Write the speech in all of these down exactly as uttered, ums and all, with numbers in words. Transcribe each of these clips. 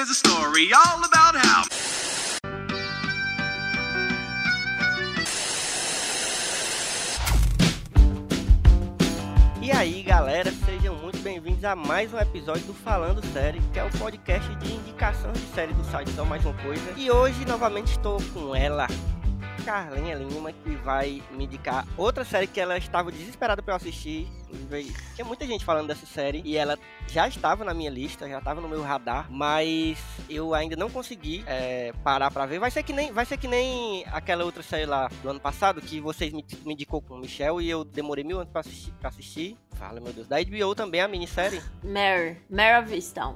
is a story all about how... E aí, galera, sejam muito bem-vindos a mais um episódio do Falando Série, que é o podcast de indicação de série do site São Mais Uma Coisa. E hoje, novamente, estou com ela, Karla Lima, que vai me indicar outra série que ela estava desesperada para eu assistir. Tinha muita gente falando dessa série e ela já estava na minha lista, já estava no meu radar, mas eu ainda não consegui é, parar para ver. Vai ser que nem, vai ser que nem aquela outra série lá do ano passado que vocês me, me indicou com o Michel e eu demorei mil anos para assistir, para assistir. Fala, meu Deus, da H B O também a minissérie Mare, Mare of Easttown.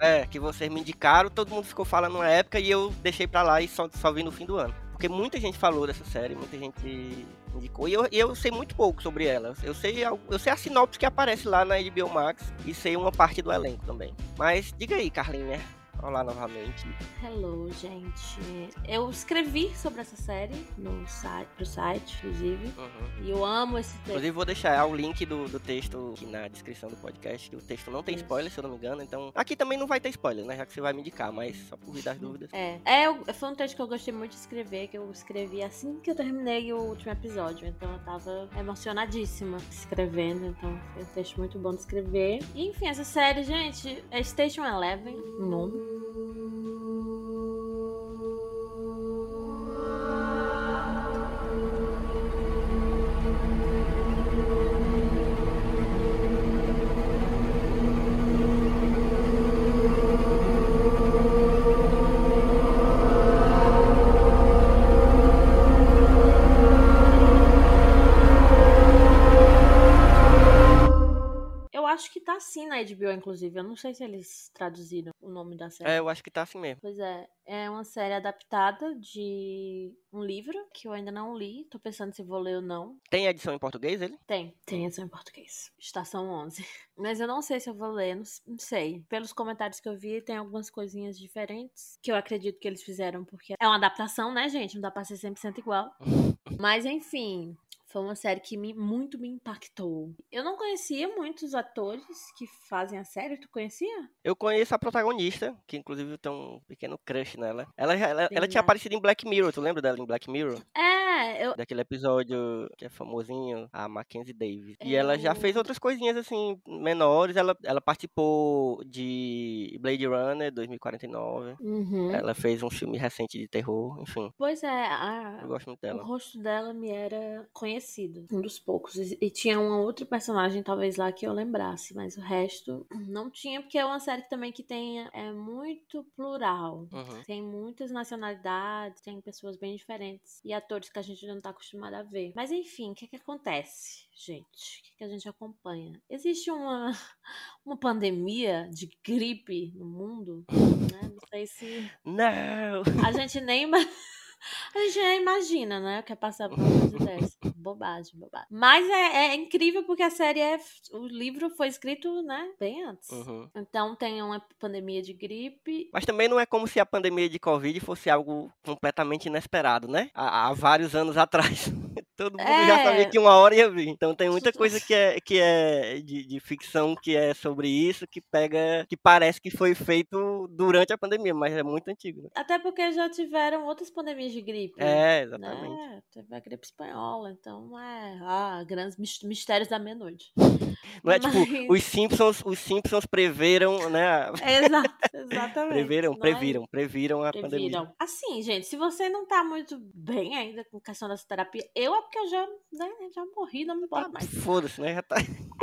É, que vocês me indicaram, todo mundo ficou falando na época e eu deixei para lá e só, só vi no fim do ano. Porque muita gente falou dessa série, muita gente indicou. E eu, eu sei muito pouco sobre ela. Eu sei, eu sei a sinopse que aparece lá na H B O Max e sei uma parte do elenco também. Mas diga aí, Karlinha. Olá novamente. Hello, gente. Eu escrevi sobre essa série no site, pro site, inclusive. Uhum. E eu amo esse texto. Inclusive, vou deixar o link do, do texto aqui na descrição do podcast, que o texto não tem spoiler, se eu não me engano. Então, aqui também não vai ter spoiler, né? Já que você vai me indicar, mas só por vir das dúvidas. É, é eu, foi um texto que eu gostei muito de escrever, que eu escrevi assim que eu terminei o último episódio. Então, eu tava emocionadíssima escrevendo. Então, foi um texto muito bom de escrever. E, enfim, essa série, gente, é Station Eleven, o nome. Assim na H B O, inclusive. Eu não sei se eles traduziram o nome da série. É, eu acho que tá assim mesmo. Pois é. É uma série adaptada de um livro que eu ainda não li. Tô pensando se vou ler ou não. Tem edição em português, ele? Tem. Tem edição em português. Estação onze. Mas eu não sei se eu vou ler, não, não sei. Pelos comentários que eu vi, tem algumas coisinhas diferentes que eu acredito que eles fizeram, porque é uma adaptação, né, gente? Não dá pra ser cem por cento igual. Mas, enfim... Foi uma série que me, muito me impactou. Eu não conhecia muitos atores que fazem a série. Tu conhecia? Eu conheço a protagonista, que inclusive tem um pequeno crush nela. Ela, ela, ela tinha aparecido em Black Mirror. Tu lembra dela em Black Mirror? É, eu... Daquele episódio que é famosinho, a Mackenzie Davis. É... E ela já fez outras coisinhas, assim, menores. Ela, ela participou de Blade Runner dois mil e quarenta e nove. Uhum. Ela fez um filme recente de terror, enfim. Pois é. A... Eu gosto muito dela. O rosto dela me era conhecido. Um dos poucos. E tinha uma outra personagem, talvez, lá que eu lembrasse, mas o resto não tinha, porque é uma série também que tem é muito plural. Uhum. Tem muitas nacionalidades, tem pessoas bem diferentes e atores que a gente não tá acostumado a ver. Mas, enfim, o que que acontece, gente? O que que a gente acompanha? Existe uma, uma pandemia de gripe no mundo, né? Não sei se... Não! A gente nem... A gente já imagina, né? O que é passar por uma coisa dessa. Bobagem, bobagem. Mas é, é incrível porque a série é... O livro foi escrito, né? Bem antes. Uhum. Então tem uma pandemia de gripe. Mas também não é como se a pandemia de Covid fosse algo completamente inesperado, né? Há, há vários anos atrás. Todo mundo é... já sabia que uma hora ia vir. Então tem muita coisa que é, que é de, de ficção, que é sobre isso, que pega... Que parece que foi feito durante a pandemia, mas é muito antigo. Né? Até porque já tiveram outras pandemias de gripe. É, exatamente. Né? Teve a gripe espanhola, então é... Ah, grandes mistérios da meia-noite. Não é, mas... tipo, os Simpsons, os Simpsons preveram, né? Exato, exatamente. Preveram, previram, Nós... previram a previram. pandemia. Assim, gente, se você não tá muito bem ainda com questão dessa terapia, eu é porque eu já, né, já morri, não me importa mais. Foda-se, né? Já tá...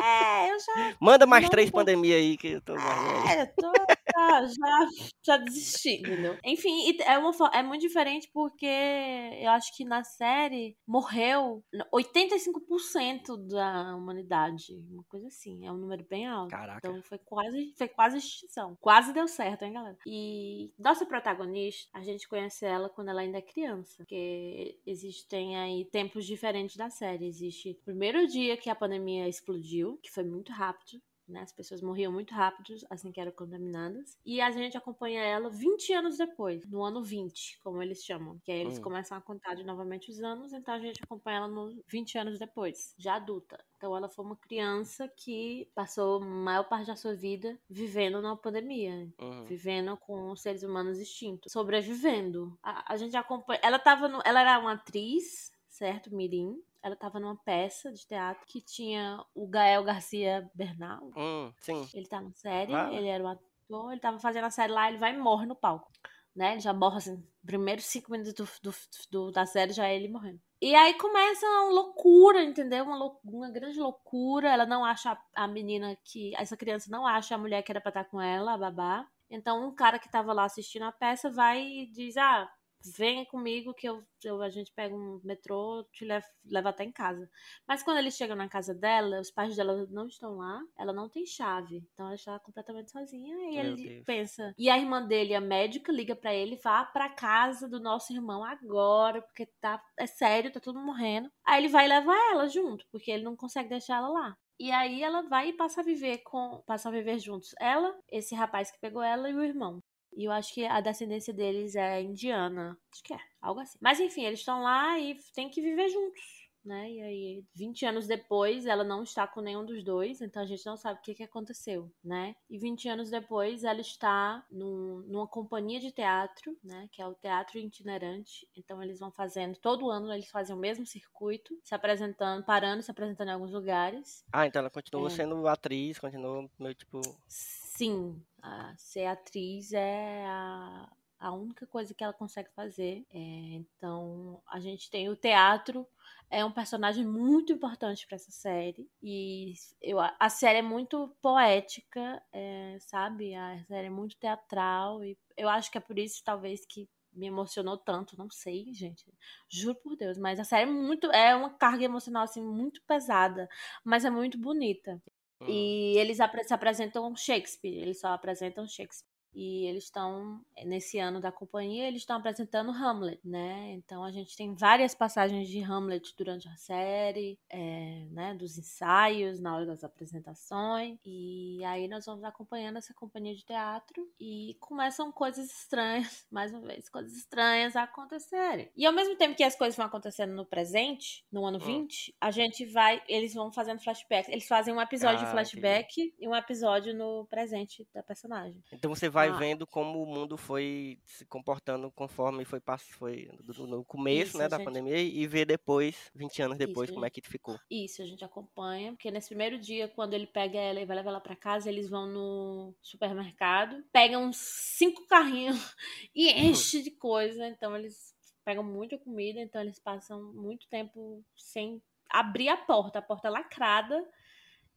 É, eu já... Manda mais não três não... pandemias aí que eu tô... É, eu tô... Ah, já, já desisti, entendeu? Enfim, é, uma, é muito diferente porque eu acho que na série morreu oitenta e cinco por cento da humanidade. Uma coisa assim, é um número bem alto. Caraca. Então foi quase, foi quase extinção. Quase deu certo, hein, galera? E nossa protagonista, a gente conhece ela quando ela ainda é criança. Porque existem aí tempos diferentes da série. Existe o primeiro dia que a pandemia explodiu, que foi muito rápido. né? As pessoas morriam muito rápido, assim que eram contaminadas. E a gente acompanha ela vinte anos depois, no ano vinte, como eles chamam. Que aí eles hum. começam a contar de novamente os anos, então a gente acompanha ela no vinte anos depois, já adulta. Então ela foi uma criança que passou a maior parte da sua vida vivendo na pandemia, uhum. vivendo com os seres humanos extintos, sobrevivendo. A, a gente acompanha... Ela, tava no, ela era uma atriz, certo? Mirim. Ela tava numa peça de teatro que tinha o Gael Garcia Bernal. Hum, sim. Ele tá na série, ah. ele era um ator, ele tava fazendo a série lá, ele vai e morre no palco. Né? Ele já morre assim, primeiros cinco minutos do, do, do, da série já é ele morrendo. E aí começa uma loucura, entendeu? Uma, lou- uma grande loucura. Ela não acha a, a menina que... Essa criança não acha a mulher que era pra estar com ela, a babá. Então um cara que tava lá assistindo a peça vai e diz... ah Venha comigo que eu, eu, a gente pega um metrô, te levo, leva até em casa. Mas quando eles chegam na casa dela, os pais dela não estão lá, ela não tem chave. Então ela está completamente sozinha e Meu ele Deus. pensa. E a irmã dele, a médica, liga pra ele, vá pra casa do nosso irmão agora, porque tá, é sério, tá todo mundo morrendo. Aí ele vai levar ela junto, porque ele não consegue deixar ela lá. E aí ela vai e passa a viver com, passa a viver juntos. Ela, esse rapaz que pegou ela e o irmão. E eu acho que a descendência deles é indiana. Acho que é, algo assim. Mas enfim, eles estão lá e tem que viver juntos, né? E aí, vinte anos depois, ela não está com nenhum dos dois. Então a gente não sabe o que, que aconteceu, né? E vinte anos depois, ela está num, numa companhia de teatro, né? Que é o teatro itinerante. Então eles vão fazendo, todo ano eles fazem o mesmo circuito. Se apresentando, parando, se apresentando em alguns lugares. Ah, então ela continua é. sendo atriz, continua meio tipo... Sim, a ser atriz é a, a única coisa que ela consegue fazer. É, então, a gente tem o teatro, é um personagem muito importante para essa série. E eu, a série é muito poética, é, sabe? A série é muito teatral. E eu acho que é por isso, talvez, que me emocionou tanto. Não sei, gente. Juro por Deus. Mas a série é muito, é uma carga emocional assim, muito pesada, mas é muito bonita. E eles se apresentam Shakespeare, eles só apresentam Shakespeare. E eles estão, nesse ano da companhia, eles estão apresentando Hamlet, né? Então a gente tem várias passagens de Hamlet durante a série, é, né? Dos ensaios, na hora das apresentações. E aí nós vamos acompanhando essa companhia de teatro e começam coisas estranhas, mais uma vez, coisas estranhas a acontecerem. E ao mesmo tempo que as coisas vão acontecendo no presente, no ano vinte, a gente vai, eles vão fazendo flashbacks. Eles fazem um episódio ah, de flashback entendi. e um episódio no presente da personagem. Então você vai vai vendo como o mundo foi se comportando conforme foi, foi no começo, isso, né, da gente... pandemia, e ver depois, vinte anos depois, isso, como gente... é que ficou. Isso, a gente acompanha, porque nesse primeiro dia, quando ele pega ela e vai levar ela pra casa, eles vão no supermercado, pegam uns cinco carrinhos e enchem de coisa, então eles pegam muita comida, então eles passam muito tempo sem abrir a porta, a porta lacrada,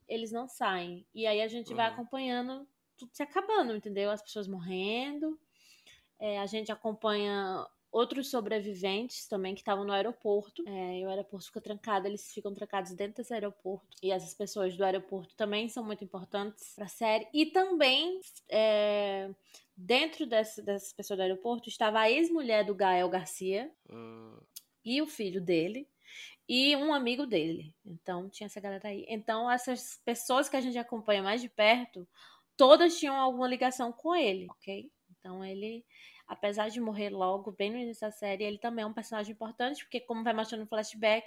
eles não saem. E aí a gente uhum. vai acompanhando tudo se acabando, entendeu? As pessoas morrendo. É, a gente acompanha outros sobreviventes também que estavam no aeroporto. É, e o aeroporto fica trancado, eles ficam trancados dentro desse aeroporto. E essas pessoas do aeroporto também são muito importantes para a série. E também, é, dentro desse, dessas pessoas do aeroporto, estava a ex-mulher do Gael Garcia uh... e o filho dele. E um amigo dele. Então, tinha essa galera aí. Então, essas pessoas que a gente acompanha mais de perto... todas tinham alguma ligação com ele, ok? Então ele, apesar de morrer logo, bem no início da série, ele também é um personagem importante, porque como vai mostrando flashback,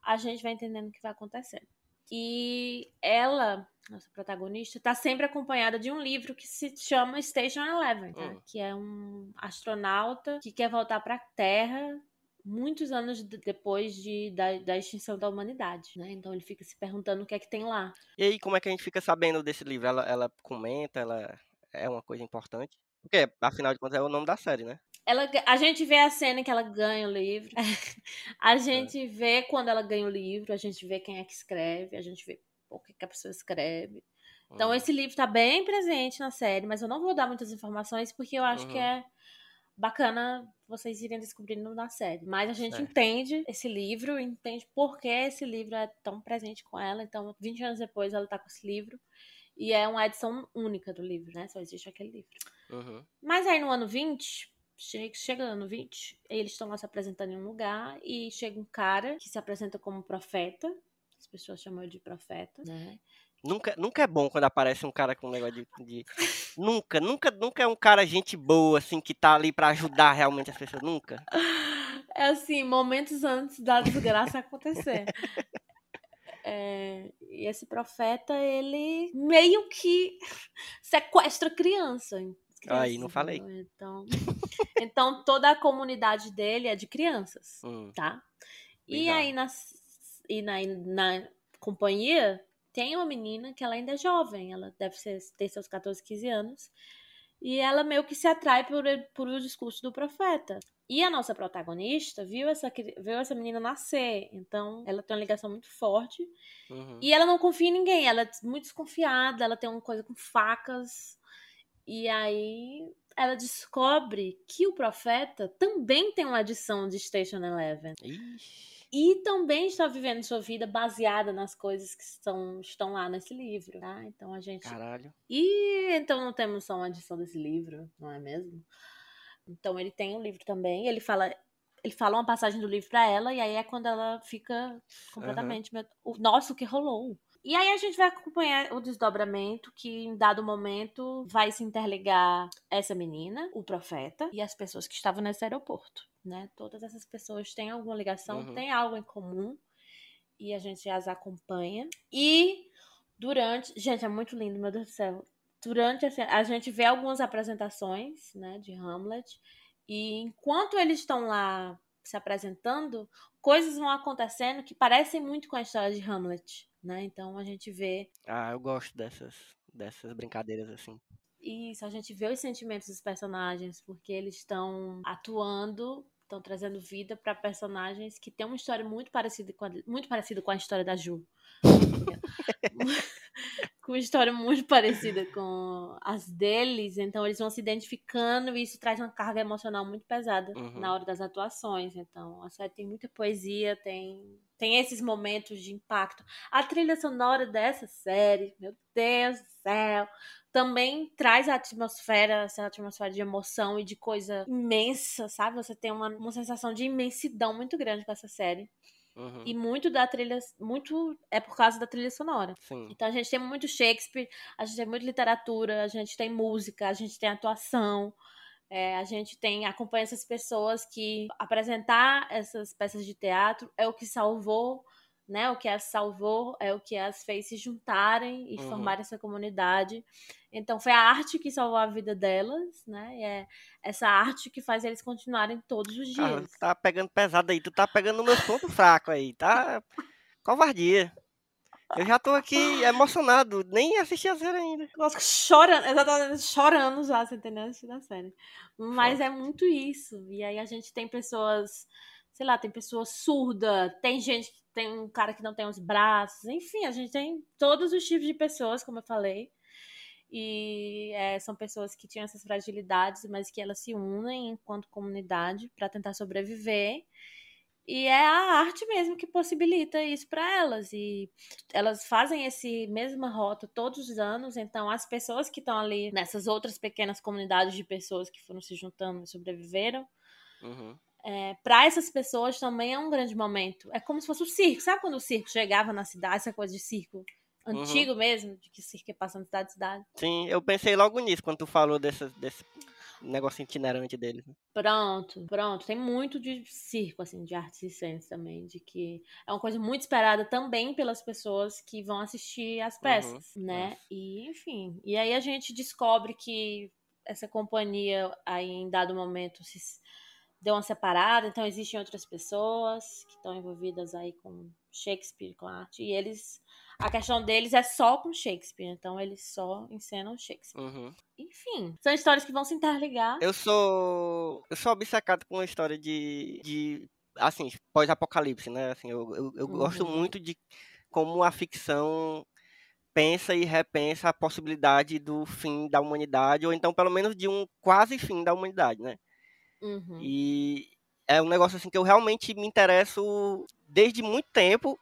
a gente vai entendendo o que vai acontecendo. E ela, nossa protagonista, tá sempre acompanhada de um livro que se chama Station Eleven, tá? Uhum. Que é um astronauta que quer voltar pra Terra muitos anos de, depois de, da, da extinção da humanidade, né? Então ele fica se perguntando o que é que tem lá. E aí, como é que a gente fica sabendo desse livro? Ela, ela comenta, ela é uma coisa importante? Porque, afinal de contas, é o nome da série, né? Ela, a gente vê a cena em que ela ganha o livro, a gente é. vê quando ela ganha o livro, a gente vê quem é que escreve, a gente vê o que, é que a pessoa escreve. Uhum. Então esse livro tá bem presente na série, mas eu não vou dar muitas informações, porque eu acho uhum. que é bacana vocês irem descobrindo na série. Mas a gente é. entende esse livro, entende por que esse livro é tão presente com ela. Então, vinte anos depois, ela tá com esse livro. E é uma edição única do livro, né? Só existe aquele livro. Uhum. Mas aí, no ano vinte, chega no ano vinte, eles estão lá se apresentando em um lugar. E chega um cara que se apresenta como profeta. As pessoas chamam ele de profeta, né? Nunca, nunca é bom quando aparece um cara com um negócio de, de... Nunca, nunca, nunca é um cara gente boa, assim, que tá ali pra ajudar realmente as pessoas, nunca. É assim, momentos antes da desgraça acontecer. É, e esse profeta, ele meio que sequestra criança. criança Aí, não falei. Então, então, toda a comunidade dele é de crianças, hum. tá? E legal. aí, na, e na, na companhia... Tem uma menina que ela ainda é jovem, ela deve ter seus catorze, quinze anos, e ela meio que se atrai por, por o discurso do profeta. E a nossa protagonista viu essa, viu essa menina nascer, então ela tem uma ligação muito forte, uhum. e ela não confia em ninguém, ela é muito desconfiada, ela tem uma coisa com facas, e aí ela descobre que o profeta também tem uma adição de Station Eleven. Ixi. E também está vivendo sua vida baseada nas coisas que estão, estão lá nesse livro, tá? Então a gente... Caralho. E então não temos só uma edição desse livro, não é mesmo? Então ele tem um livro também, ele fala, ele fala uma passagem do livro pra ela, e aí é quando ela fica completamente... Uhum. O nosso que rolou. E aí a gente vai acompanhar o desdobramento que em dado momento vai se interligar essa menina, o profeta, e as pessoas que estavam nesse aeroporto. Né? Todas essas pessoas têm alguma ligação, uhum. têm algo em comum, e a gente as acompanha. E durante... Gente, é muito lindo, meu Deus do céu. Durante a, a gente vê algumas apresentações, né, de Hamlet, e enquanto eles estão lá se apresentando, coisas vão acontecendo que parecem muito com a história de Hamlet, né? Então a gente vê... Ah, eu gosto dessas, dessas brincadeiras assim. Isso, a gente vê os sentimentos dos personagens, porque eles estão atuando, estão trazendo vida para personagens que têm uma história muito parecida com a, muito parecida com a história da Ju. Com uma história muito parecida com as deles, então eles vão se identificando e isso traz uma carga emocional muito pesada uhum. na hora das atuações. Então, a série tem muita poesia, tem, tem esses momentos de impacto. A trilha sonora dessa série, meu Deus do céu, também traz a atmosfera, essa atmosfera de emoção e de coisa imensa, sabe? Você tem uma, uma sensação de imensidão muito grande com essa série. Uhum. E muito da trilha, muito é por causa da trilha sonora. Sim. Então a gente tem muito Shakespeare, a gente tem muito literatura, a gente tem música, a gente tem atuação, é, a gente tem, acompanha essas pessoas que apresentar essas peças de teatro é o que salvou, né? O que as salvou é o que as fez se juntarem e uhum. formarem essa comunidade. Então foi a arte que salvou a vida delas, né? E é essa arte que faz eles continuarem todos os dias. Cara, tu tá pegando pesado aí, tu tá pegando o meu ponto fraco aí, tá? Covardia. Eu já tô aqui emocionado, nem assisti a série ainda. Nossa, chorando, exatamente, chorando já, você entendeu? Assistindo a série. Mas é muito isso. E aí a gente tem pessoas, sei lá, tem pessoa surda, tem gente que tem um cara que não tem os braços, enfim, a gente tem todos os tipos de pessoas, como eu falei, e é, são pessoas que tinham essas fragilidades, mas que elas se unem enquanto comunidade para tentar sobreviver, e é a arte mesmo que possibilita isso para elas, e elas fazem essa mesma rota todos os anos, então as pessoas que estão ali nessas outras pequenas comunidades de pessoas que foram se juntando e sobreviveram, uhum. É, para essas pessoas também é um grande momento. É como se fosse o circo. Sabe quando o circo chegava na cidade? Essa coisa de circo antigo uhum. mesmo, de que circo é passando de cidade em cidade. Sim, eu pensei logo nisso quando tu falou desse, desse negócio itinerante deles. Pronto, pronto. Tem muito de circo, assim, de artes e ciências também, de que é uma coisa muito esperada também pelas pessoas que vão assistir as peças, uhum. né? Nossa. E, enfim. E aí a gente descobre que essa companhia, aí, em dado momento, se... deu uma separada, então existem outras pessoas que estão envolvidas aí com Shakespeare, com a arte, e eles, a questão deles é só com Shakespeare, então eles só encenam Shakespeare. Uhum. Enfim, são histórias que vão se interligar. Eu sou eu sou obcecado com a história de, de assim, pós-apocalipse, né, assim, eu, eu, eu uhum. gosto muito de como a ficção pensa e repensa a possibilidade do fim da humanidade, ou então pelo menos de um quase fim da humanidade, né. Uhum. E é um negócio assim que eu realmente me interesso desde muito tempo,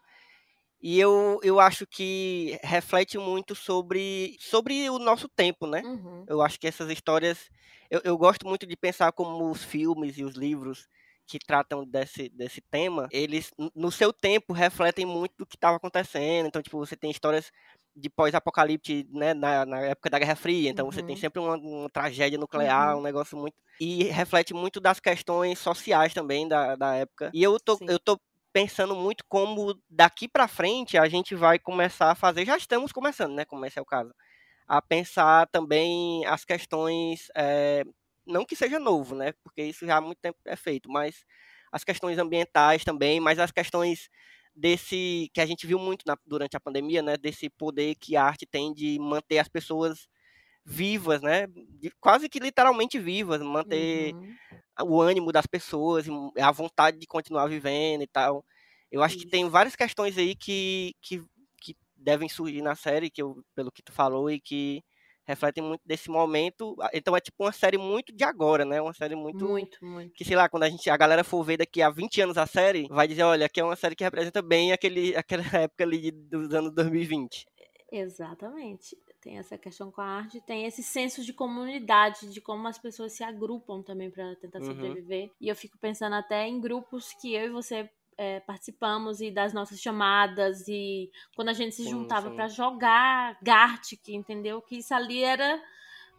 e eu, eu acho que reflete muito sobre, sobre o nosso tempo, né? Uhum. Eu acho que essas histórias, eu, eu gosto muito de pensar como os filmes e os livros que tratam desse, desse tema, eles no seu tempo refletem muito do que estava acontecendo. Então, tipo, você tem histórias de pós-apocalipse, né, na, na época da Guerra Fria, então uhum. você tem sempre uma, uma tragédia nuclear, uhum. um negócio muito... E reflete muito das questões sociais também da, da época. E eu tô, eu tô pensando muito como daqui pra frente a gente vai começar a fazer, já estamos começando, né, como esse é o caso, a pensar também as questões, é, não que seja novo, né, porque isso já há muito tempo é feito, mas as questões ambientais também, mas as questões... desse, que a gente viu muito na, durante a pandemia, né, desse poder que a arte tem de manter as pessoas vivas, né, de, quase que literalmente vivas, manter uhum. o ânimo das pessoas, a vontade de continuar vivendo e tal. Eu acho Isso. que tem várias questões aí que, que, que devem surgir na série, que eu, pelo que tu falou, e que refletem muito desse momento. Então é tipo uma série muito de agora, né? Uma série muito... Muito, muito. Que, sei lá, quando a, gente, a galera for ver daqui a vinte anos a série, vai dizer, olha, aqui é uma série que representa bem aquele, aquela época ali dos anos dois mil e vinte. Exatamente. Tem essa questão com a arte, tem esse senso de comunidade, de como as pessoas se agrupam também para tentar sobreviver. Uhum. E eu fico pensando até em grupos que eu e você... É, participamos, e das nossas chamadas, e quando a gente se sim, juntava para jogar Gartic, entendeu? Que isso ali era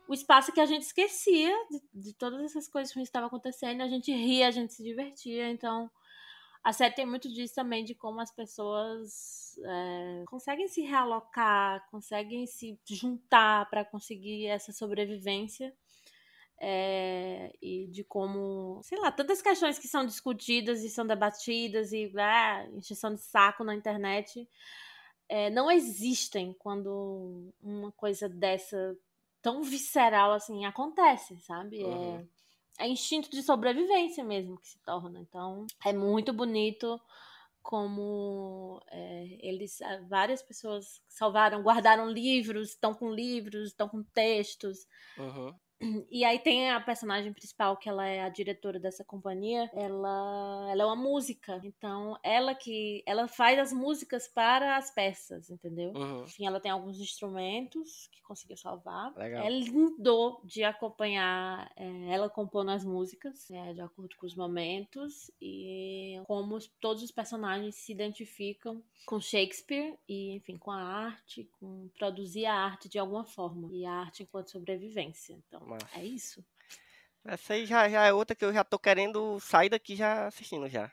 o espaço que a gente esquecia de, de todas essas coisas que estavam acontecendo, a gente ria, a gente se divertia. Então a série tem muito disso também, de como as pessoas é, conseguem se realocar, conseguem se juntar para conseguir essa sobrevivência. É, e de como, sei lá, tantas questões que são discutidas e são debatidas e ah, encheção de saco na internet é, não existem quando uma coisa dessa tão visceral assim acontece, sabe? Uhum. É, é instinto de sobrevivência mesmo que se torna. Então é muito bonito como é, eles, várias pessoas salvaram, guardaram livros, estão com livros, estão com textos. Uhum. E aí tem a personagem principal, que ela é a diretora dessa companhia, ela, ela é uma música, então ela que ela faz as músicas para as peças, entendeu? Uhum. Enfim, ela tem alguns instrumentos que conseguiu salvar. Legal. É lindo de acompanhar é, ela compondo as músicas, é, de acordo com os momentos, e como todos os personagens se identificam com Shakespeare e, enfim, com a arte, com produzir a arte de alguma forma, e a arte enquanto sobrevivência, então... É isso. Essa aí já, já é outra que eu já tô querendo sair daqui já assistindo já.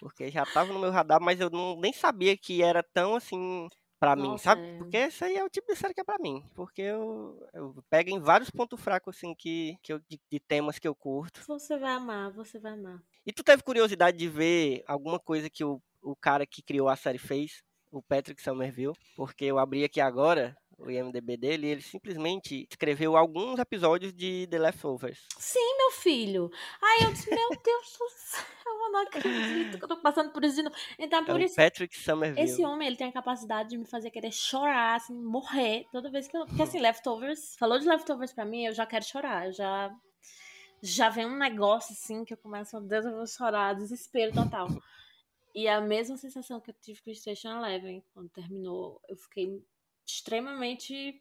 Porque já tava no meu radar, mas eu não, nem sabia que era tão assim pra mim, nossa, sabe? É. Porque essa aí é o tipo de série que é pra mim. Porque eu, eu pego em vários pontos fracos assim que, que eu, de, de temas que eu curto. Você vai amar, você vai amar. E tu teve curiosidade de ver alguma coisa que o, o cara que criou a série fez? O Patrick Somerville? Porque eu abri aqui agora... o I M D B dele, ele simplesmente escreveu alguns episódios de The Leftovers. Sim, meu filho! Ai, eu disse, meu Deus do céu, eu não acredito que eu tô passando por isso de novo. Então, por é isso... Patrick Somerville. Esse homem, ele tem a capacidade de me fazer querer chorar, assim, morrer, toda vez que eu... Porque, assim, Leftovers... Falou de Leftovers pra mim, eu já quero chorar, eu já... Já vem um negócio, assim, que eu começo, meu Deus, eu vou chorar, desespero total. E a mesma sensação que eu tive com Station Eleven, quando terminou, eu fiquei... extremamente,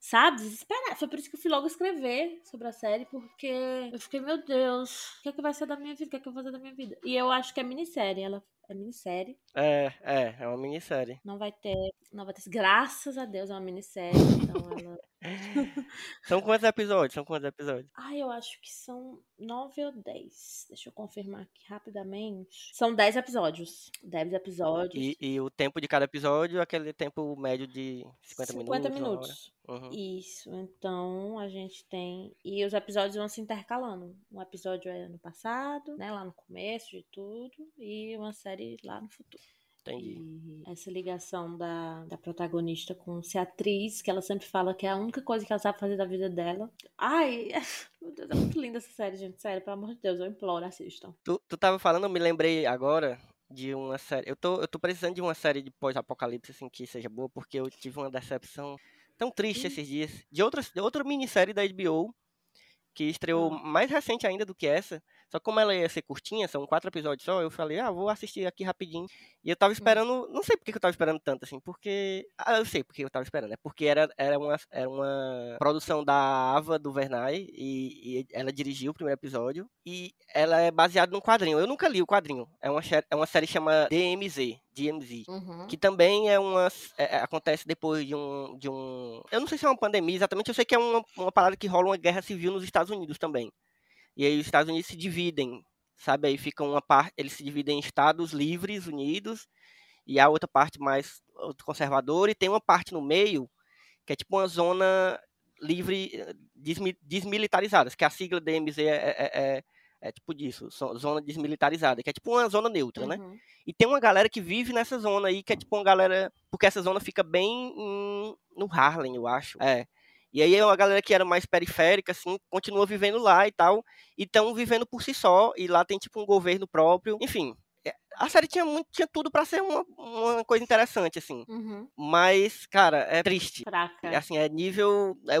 sabe, desesperada. Foi por isso que eu fui logo escrever sobre a série, porque eu fiquei, meu Deus, o que é que vai ser da minha vida? O que é que eu vou fazer da minha vida? E eu acho que é minissérie, ela é minissérie. É, é, é uma minissérie. Não vai ter, não vai ter, graças a Deus, é uma minissérie, então ela... São quantos episódios? São quantos episódios? Ah, eu acho que são nove ou dez. Deixa eu confirmar aqui rapidamente. São dez episódios. Dez episódios. E, e o tempo de cada episódio é aquele tempo médio de cinquenta minutos. cinquenta minutos. Uhum. Isso. Então a gente tem. E os episódios vão se intercalando. Um episódio é ano passado, né? Lá no começo de tudo. E uma série lá no futuro. Entendi. E essa ligação da, da protagonista com ser atriz, que ela sempre fala que é a única coisa que ela sabe fazer da vida dela. Ai, meu Deus, é muito linda essa série, gente. Sério, pelo amor de Deus, eu imploro, assistam. Tu, tu tava falando, eu me lembrei agora de uma série. Eu tô, eu tô precisando de uma série de pós-apocalipse, assim, que seja boa, porque eu tive uma decepção tão triste hum. esses dias. De outra, de outra minissérie da H B O, que estreou hum. mais recente ainda do que essa. Só que como ela ia ser curtinha, são quatro episódios só, eu falei, ah, vou assistir aqui rapidinho. E eu tava esperando, não sei por que eu tava esperando tanto, assim, porque... Ah, eu sei por que eu tava esperando, é porque era, era, uma, era uma produção da Ava DuVernay, e, e ela dirigiu o primeiro episódio, e ela é baseada num quadrinho. Eu nunca li o quadrinho, é uma, é uma série chamada D M Z. D M Z, uhum. que também é uma é, acontece depois de um, de um... Eu não sei se é uma pandemia exatamente, eu sei que é uma, uma parada que rola uma guerra civil nos Estados Unidos também. E aí os Estados Unidos se dividem, sabe? Aí fica uma parte... Eles se dividem em estados livres, unidos, e a outra parte mais conservadora, e tem uma parte no meio que é tipo uma zona livre desmi, desmilitarizada, que a sigla D M Z é... é, é É tipo disso, zona desmilitarizada, que é tipo uma zona neutra, uhum. né? E tem uma galera que vive nessa zona aí, que é tipo uma galera... Porque essa zona fica bem hum, no Harlem, eu acho. É. E aí é uma galera que era mais periférica, assim, continua vivendo lá e tal. E estão vivendo por si só, e lá tem tipo um governo próprio. Enfim, a série tinha, muito, tinha tudo pra ser uma, uma coisa interessante, assim. Uhum. Mas, cara, é triste. Fraca. Assim, é nível... É,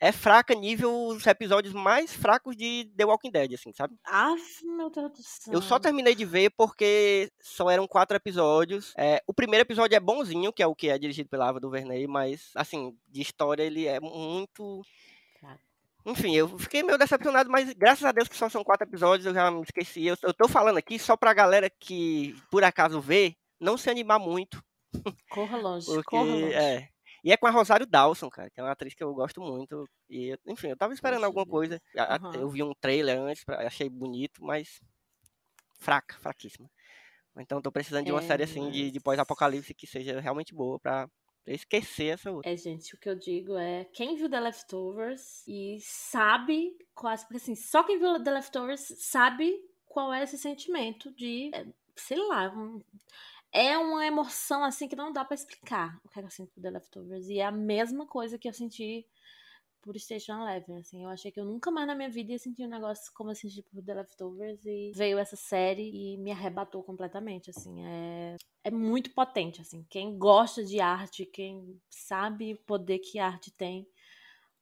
É fraca nível os episódios mais fracos de The Walking Dead, assim, sabe? Ah, meu Deus do céu. Eu só terminei de ver porque só eram quatro episódios. É, o primeiro episódio é bonzinho, que é o que é dirigido pela Ava DuVernay, mas, assim, de história ele é muito... Claro. Enfim, eu fiquei meio decepcionado, mas graças a Deus que só são quatro episódios, eu já me esqueci. Eu, eu tô falando aqui só pra galera que, por acaso, vê, não se animar muito. Corra longe, porque, corra longe. É... E é com a Rosario Dawson, cara, que é uma atriz que eu gosto muito. E, enfim, eu tava esperando Nossa, alguma coisa. Uhum. Eu vi um trailer antes, achei bonito, mas fraca, fraquíssima. Então tô precisando é, de uma série assim, mas... de, de pós-apocalipse que seja realmente boa pra esquecer essa outra. É, gente, o que eu digo é, quem viu The Leftovers e sabe quase, porque assim, só quem viu The Leftovers sabe qual é esse sentimento de, sei lá, um... É uma emoção, assim, que não dá pra explicar o que eu sinto por The Leftovers. E é a mesma coisa que eu senti por Station Eleven, assim. Eu achei que eu nunca mais na minha vida ia sentir um negócio como eu senti por The Leftovers. E veio essa série e me arrebatou completamente, assim. É, é muito potente, assim. Quem gosta de arte, quem sabe o poder que arte tem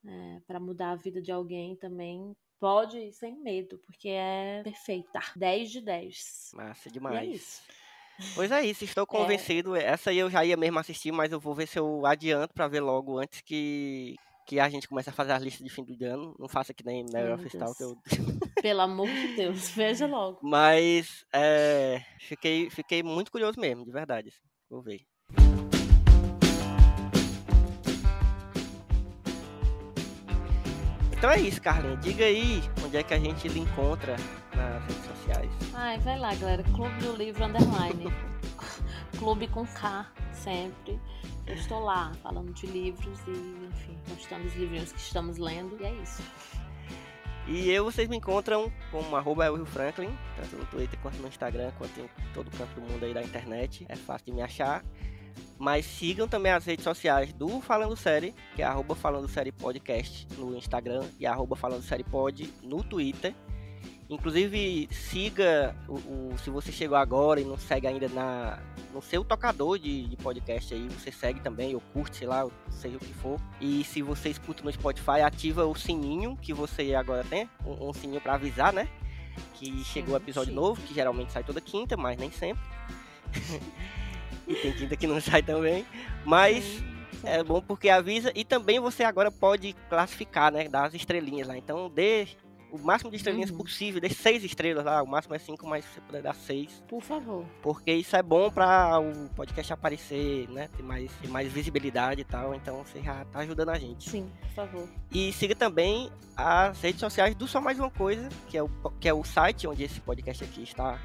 é, pra mudar a vida de alguém também... Pode ir sem medo, porque é perfeita. dez de dez. Massa demais. E é isso. Pois é isso, estou convencido. É. Essa aí eu já ia mesmo assistir, mas eu vou ver se eu adianto pra ver logo antes que, que a gente comece a fazer as listas de fim do ano. Não faça que nem na Europa e tal. Eu... Pelo amor de Deus, veja logo. Mas é, fiquei, fiquei muito curioso mesmo, de verdade. Vou ver. Então é isso, Karla. Diga aí onde é que a gente lhe encontra nas redes sociais. Ai, vai lá, galera. Clube do Livro Underline. Clube com K, sempre. Eu estou lá, falando de livros e, enfim, postando os livrinhos que estamos lendo. E é isso. E eu, vocês me encontram como arroba Elvio Franklin, tanto no Twitter quanto no Instagram, quanto em todo o canto do mundo aí da internet. É fácil de me achar. Mas sigam também as redes sociais do Falando Série, que é arroba Falando Série Podcast no Instagram e arroba Falando Série Pod no Twitter. Inclusive, siga, o, o, se você chegou agora e não segue ainda na, no seu tocador de, de podcast aí, você segue também, ou curte, sei lá, seja o que for. E se você escuta no Spotify, ativa o sininho que você agora tem, um, um sininho para avisar, né? Que chegou o episódio novo, que geralmente sai toda quinta, mas nem sempre. E tem quinta que não sai também, mas é bom porque avisa. E também você agora pode classificar, né, dar as estrelinhas lá. Então dê o máximo de estrelinhas uhum. possível, dê seis estrelas lá, o máximo é cinco, mas se você puder dar seis. Por favor. Porque isso é bom para o podcast aparecer, né, ter mais, ter mais visibilidade e tal, então você já tá ajudando a gente. Sim, por favor. E siga também as redes sociais do Só Mais Uma Coisa, que é o, que é o site onde esse podcast aqui está...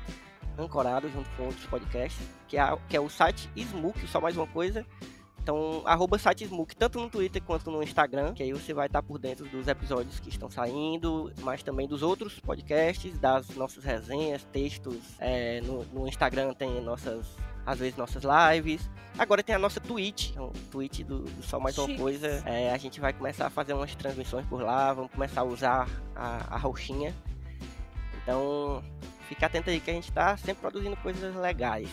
ancorado junto com outros podcasts, que é, que é o site Smook, Só Mais Uma Coisa. Então, arroba site Smook, tanto no Twitter quanto no Instagram, que aí você vai estar por dentro dos episódios que estão saindo, mas também dos outros podcasts, das nossas resenhas, textos. É, no, no Instagram tem nossas, às vezes, nossas lives. Agora tem a nossa Twitch, então, Twitch do, do Só Mais Uma Chique. Coisa. É, a gente vai começar a fazer umas transmissões por lá, vamos começar a usar a, a roxinha. Então... Fica atento aí que a gente tá sempre produzindo coisas legais.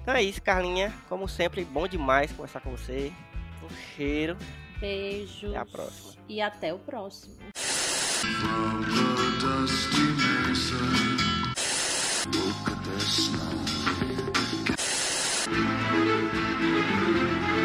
Então é isso, Karlinha. Como sempre, bom demais conversar com você. Um cheiro. Beijos. Até a próxima. E até o próximo. Look at this now.